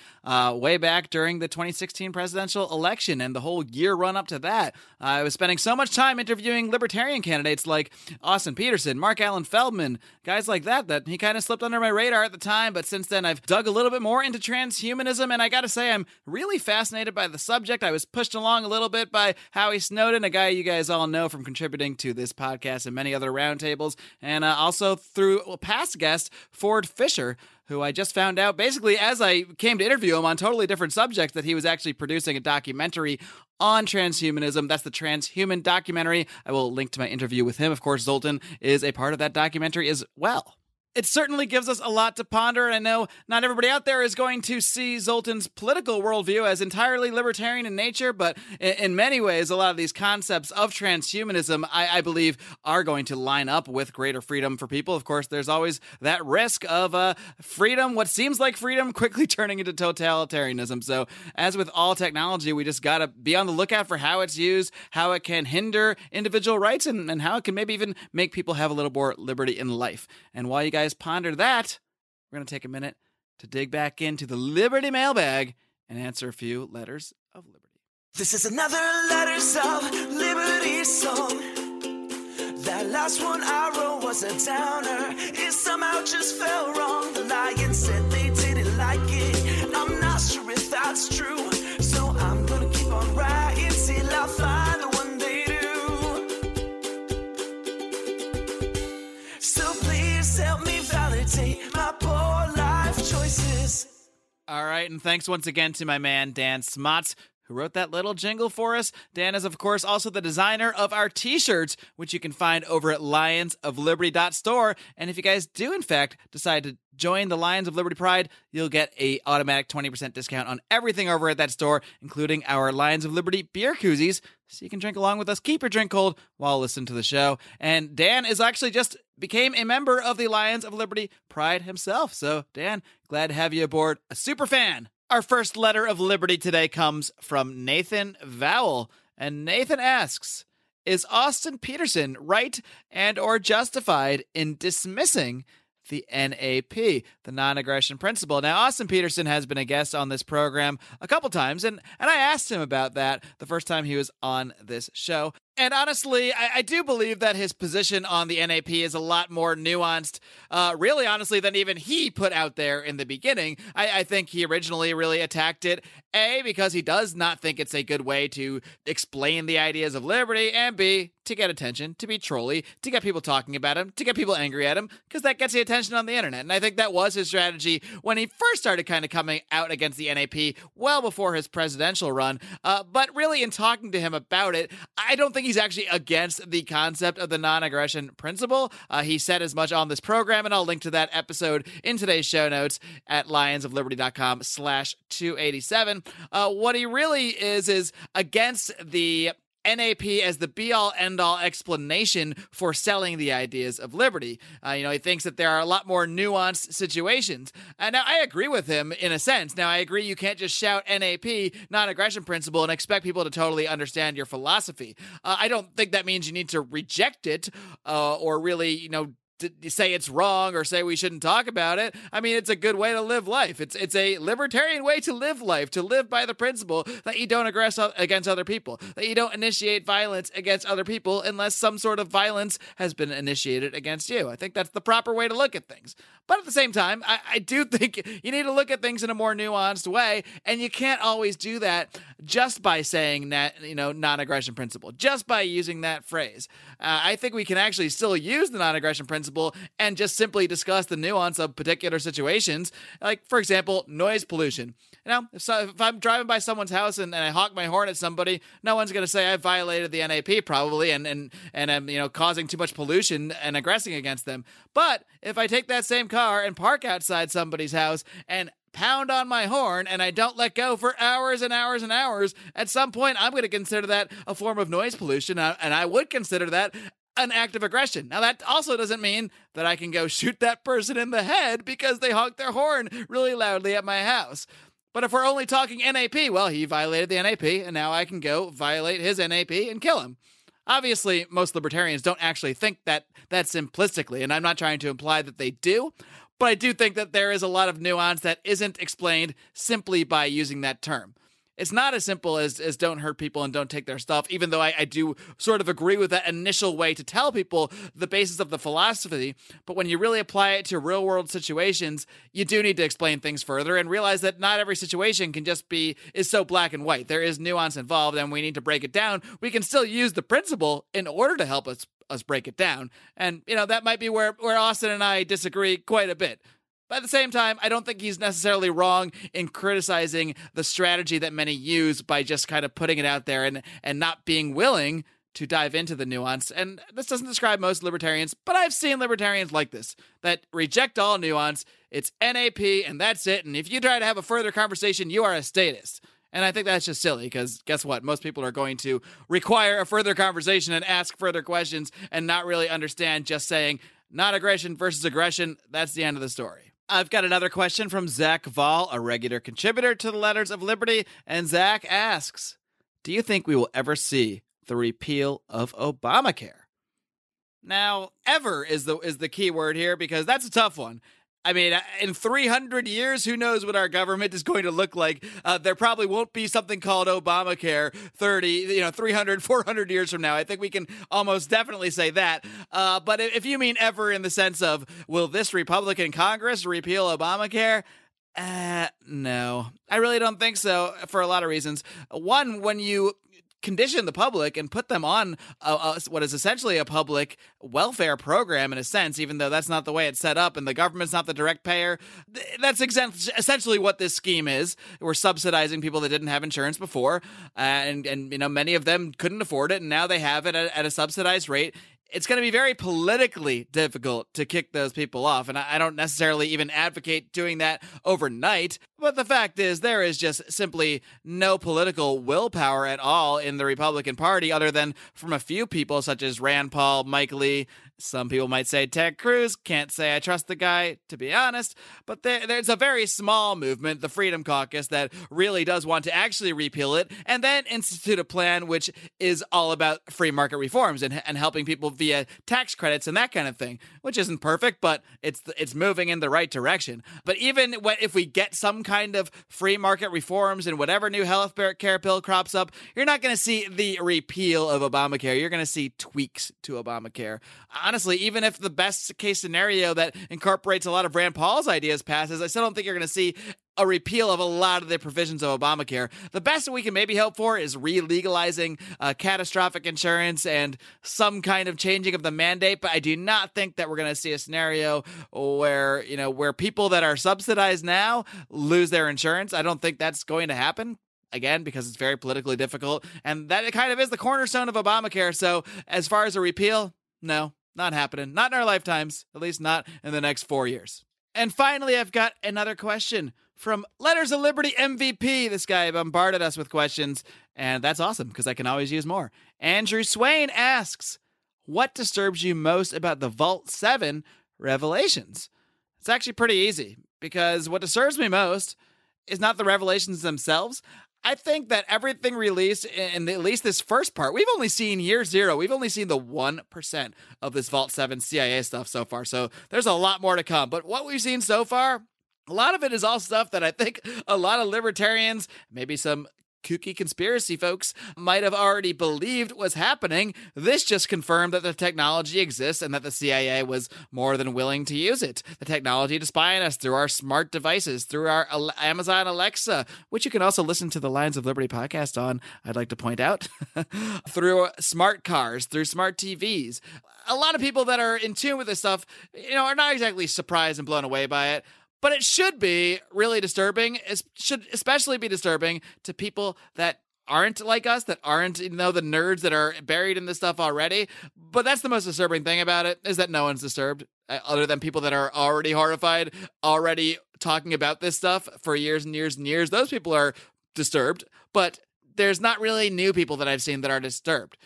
way back during the 2016 presidential election and the whole year run up to that. I was spending so much time interviewing libertarian candidates like Austin Peterson, Mark Allen Feldman, guys like that he kind of slipped under my radar at the time. But since then, I've dug a little bit more into transhumanism, and I got to say, I'm really fascinated by the subject. I was pushed along a little bit by Howie Snowden, a guy you guys all know from contributing to this podcast and many other roundtables. And also through a past guest, Ford Fisher, who I just found out basically as I came to interview him on totally different subjects that he was actually producing a documentary on transhumanism. That's The Transhumanist Documentary. I will link to my interview with him. Of course, Zoltan is a part of that documentary as well. It certainly gives us a lot to ponder, and I know not everybody out there is going to see Zoltan's political worldview as entirely libertarian in nature, but in many ways, a lot of these concepts of transhumanism, I believe, are going to line up with greater freedom for people. Of course, there's always that risk of freedom, what seems like freedom, quickly turning into totalitarianism. So as with all technology, we just got to be on the lookout for how it's used, how it can hinder individual rights, and how it can maybe even make people have a little more liberty in life. And while you guys ponder that, we're going to take a minute to dig back into the Liberty mailbag and answer a few letters of liberty. This is another Letters of Liberty song. That last one I wrote was a downer. It somehow just fell wrong. The Lions said they didn't like it. I'm not sure if that's true. So I'm going to keep on writing till I find the one they do. So please help me. My poor life choices. All right, and thanks once again to my man Dan Smotz, who wrote that little jingle for us. Dan is, of course, also the designer of our t-shirts, which you can find over at lionsofliberty.store. And if you guys do, in fact, decide to join the Lions of Liberty Pride, you'll get an automatic 20% discount on everything over at that store, including our Lions of Liberty beer koozies, so you can drink along with us, keep your drink cold while listening to the show. And Dan is actually just became a member of the Lions of Liberty Pride himself. So, Dan, glad to have you aboard. A super fan. Our first letter of liberty today comes from Nathan Vowell. And Nathan asks, is Austin Peterson right and or justified in dismissing the NAP, the non-aggression principle? Now, Austin Peterson has been a guest on this program a couple times, and I asked him about that the first time he was on this show. And honestly, I do believe that his position on the NAP is a lot more nuanced, really honestly, than even he put out there in the beginning. I think he originally really attacked it, A, because he does not think it's a good way to explain the ideas of liberty, and B, to get attention, to be trolly, to get people talking about him, to get people angry at him, because that gets the attention on the internet. And I think that was his strategy when he first started kind of coming out against the NAP well before his presidential run. But really, in talking to him about it, I don't think he's actually against the concept of the non-aggression principle. He said as much on this program, and I'll link to that episode in today's show notes at lionsofliberty.com/287. What he really is against the NAP as the be-all, end-all explanation for selling the ideas of liberty. He thinks that there are a lot more nuanced situations. Now, I agree with him in a sense. Now, I agree you can't just shout NAP, non-aggression principle, and expect people to totally understand your philosophy. I don't think that means you need to reject it or really, say it's wrong or say we shouldn't talk about it. I mean, it's a good way to live life. It's a libertarian way to live life, to live by the principle that you don't aggress against other people, that you don't initiate violence against other people unless some sort of violence has been initiated against you. I think that's the proper way to look at things. But at the same time, I do think you need to look at things in a more nuanced way, and you can't always do that just by saying that, non-aggression principle, just by using that phrase. I think we can actually still use the non-aggression principle and just simply discuss the nuance of particular situations, like, for example, noise pollution. If I'm driving by someone's house and I honk my horn at somebody, no one's going to say I violated the NAP probably and I'm causing too much pollution and aggressing against them. But if I take that same car and park outside somebody's house and pound on my horn and I don't let go for hours and hours and hours, at some point I'm going to consider that a form of noise pollution, and I would consider that an act of aggression. Now, that also doesn't mean that I can go shoot that person in the head because they honked their horn really loudly at my house. But if we're only talking NAP, well, he violated the NAP, and now I can go violate his NAP and kill him. Obviously, most libertarians don't actually think that simplistically, and I'm not trying to imply that they do, but I do think that there is a lot of nuance that isn't explained simply by using that term. It's not as simple as don't hurt people and don't take their stuff, even though I do sort of agree with that initial way to tell people the basis of the philosophy. But when you really apply it to real-world situations, you do need to explain things further and realize that not every situation can just is so black and white. There is nuance involved, and we need to break it down. We can still use the principle in order to help us break it down. And, that might be where Austin and I disagree quite a bit. But at the same time, I don't think he's necessarily wrong in criticizing the strategy that many use by just kind of putting it out there and not being willing to dive into the nuance. And this doesn't describe most libertarians, but I've seen libertarians like this that reject all nuance. It's NAP and that's it. And if you try to have a further conversation, you are a statist. And I think that's just silly because guess what? Most people are going to require a further conversation and ask further questions and not really understand just saying not aggression versus aggression. That's the end of the story. I've got another question from Zach Vall, a regular contributor to the Letters of Liberty, and Zach asks, do you think we will ever see the repeal of Obamacare? Now, ever is the key word here because that's a tough one. I mean, in 300 years, who knows what our government is going to look like? There probably won't be something called Obamacare 300, 400 years from now. I think we can almost definitely say that. But if you mean ever in the sense of, will this Republican Congress repeal Obamacare? No, I really don't think so for a lot of reasons. One, when you condition the public and put them on what is essentially a public welfare program in a sense, even though that's not the way it's set up and the government's not the direct payer. That's essentially what this scheme is. We're subsidizing people that didn't have insurance before, and many of them couldn't afford it, and now they have it at a subsidized rate. it's going to be very politically difficult to kick those people off. And I don't necessarily even advocate doing that overnight. But the fact is, there is just simply no political willpower at all in the Republican Party, other than from a few people such as Rand Paul, Mike Lee. Some people might say Ted Cruz. Can't say I trust the guy, to be honest. But there's a very small movement, the Freedom Caucus, that really does want to actually repeal it and then institute a plan which is all about free market reforms and helping people via tax credits and that kind of thing, which isn't perfect, but it's moving in the right direction. But even if we get some kind of free market reforms and whatever new health care bill crops up, you're not going to see the repeal of Obamacare. You're going to see tweaks to Obamacare. Honestly, even if the best case scenario that incorporates a lot of Rand Paul's ideas passes, I still don't think you're going to see a repeal of a lot of the provisions of Obamacare. The best that we can maybe hope for is re-legalizing catastrophic insurance and some kind of changing of the mandate, but I do not think that we're going to see a scenario where, you know, where people that are subsidized now lose their insurance. I don't think that's going to happen. Again, because it's very politically difficult, and that it kind of is the cornerstone of Obamacare. So as far as a repeal, no, not happening. Not in our lifetimes, at least not in the next 4 years. And finally, I've got another question from Letters of Liberty MVP. This guy bombarded us with questions, and that's awesome because I can always use more. Andrew Swain asks, what disturbs you most about the Vault 7 revelations? It's actually pretty easy, because what disturbs me most is not the revelations themselves. I think that everything released in at least this first part, we've only seen year zero. We've only seen the 1% of this Vault 7 CIA stuff so far. So there's a lot more to come. But what we've seen so far, a lot of it is all stuff that I think a lot of libertarians, maybe some kooky conspiracy folks, might have already believed was happening. This just confirmed that the technology exists and that the CIA was more than willing to use it. The technology to spy on us through our smart devices, through our Amazon Alexa, which you can also listen to the Lions of Liberty podcast on, I'd like to point out, through smart cars, through smart TVs. A lot of people that are in tune with this stuff, you know, are not exactly surprised and blown away by it. But it should be really disturbing. It should especially be disturbing to people that aren't like us, that aren't, you know, the nerds that are buried in this stuff already. But that's the most disturbing thing about it, is that no one's disturbed, other than people that are already horrified, already talking about this stuff for years and years and years. Those people are disturbed, but there's not really new people that I've seen that are disturbed.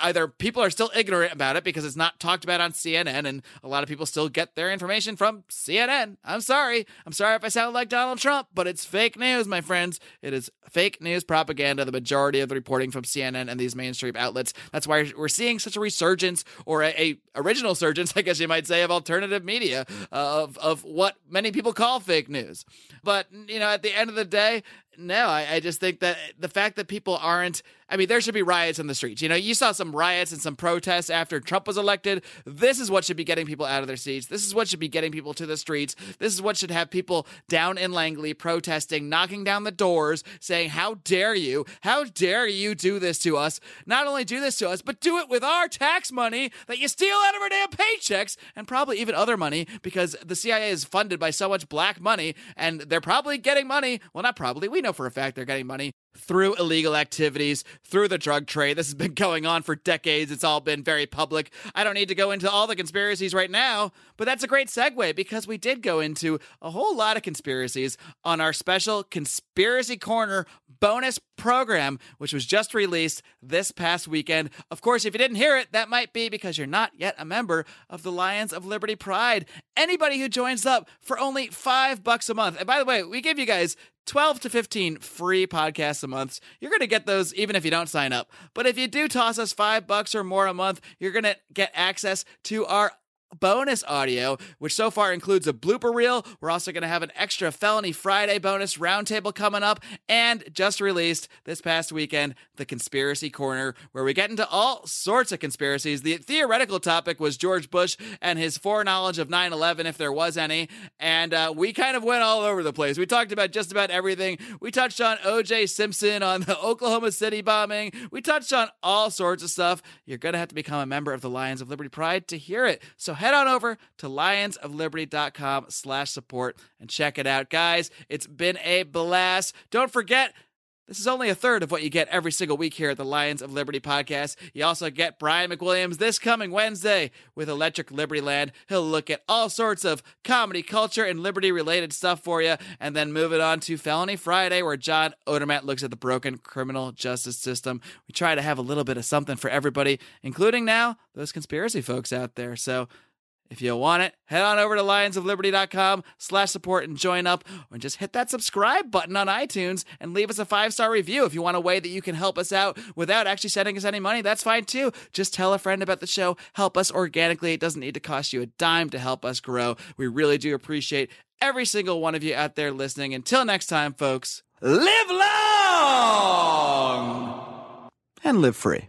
Either people are still ignorant about it because it's not talked about on CNN, and a lot of people still get their information from CNN. I'm sorry if I sound like Donald Trump, but it's fake news, my friends. It is fake news propaganda, the majority of the reporting from CNN and these mainstream outlets. That's why we're seeing such a resurgence, or a original surgence, I guess you might say, of alternative media, of what many people call fake news. But, you know, at the end of the day, no, I just think that the fact that people aren't, I mean, there should be riots on the streets. You know, you saw some riots and some protests after Trump was elected. This is what should be getting people out of their seats. This is what should be getting people to the streets. This is what should have people down in Langley protesting, knocking down the doors, saying, how dare you? How dare you do this to us? Not only do this to us, but do it with our tax money that you steal out of our damn paychecks, and probably even other money, because the CIA is funded by so much black money, and they're probably getting money. Well, not probably. We know for a fact they're getting money through illegal activities, through the drug trade. This has been going on for decades. It's all been very public. I don't need to go into all the conspiracies right now, but that's a great segue, because we did go into a whole lot of conspiracies on our special Conspiracy Corner bonus program, which was just released this past weekend. Of course, if you didn't hear it, that might be because you're not yet a member of the Lions of Liberty Pride. Anybody who joins up for only $5 a month. And by the way, we give you guys 12 to 15 free podcasts a month. You're going to get those even if you don't sign up. But if you do toss us $5 or more a month, you're going to get access to our bonus audio, which so far includes a blooper reel. We're also going to have an extra Felony Friday bonus roundtable coming up, and just released this past weekend, the Conspiracy Corner, where we get into all sorts of conspiracies. The theoretical topic was George Bush and his foreknowledge of 9/11, if there was any, and we kind of went all over the place. We talked about just about everything. We touched on O.J. Simpson, on the Oklahoma City bombing. We touched on all sorts of stuff. You're going to have to become a member of the Lions of Liberty Pride to hear it. So head on over to lionsofliberty.com/support and check it out, guys. It's been a blast. Don't forget, This is only a third of what you get every single week here at the Lions of Liberty podcast. You also get Brian McWilliams this coming Wednesday with Electric Liberty Land. He'll look at all sorts of comedy, culture, and liberty-related stuff for you. And then moving on to Felony Friday, where John Odermatt looks at the broken criminal justice system. We try to have a little bit of something for everybody, including now those conspiracy folks out there. So if you want it, head on over to lionsofliberty.com/support and join up, or just hit that subscribe button on iTunes and leave us a 5-star review. If you want a way that you can help us out without actually sending us any money, that's fine too. Just tell a friend about the show. Help us organically. It doesn't need to cost you a dime to help us grow. We really do appreciate every single one of you out there listening. Until next time, folks, live long and live free.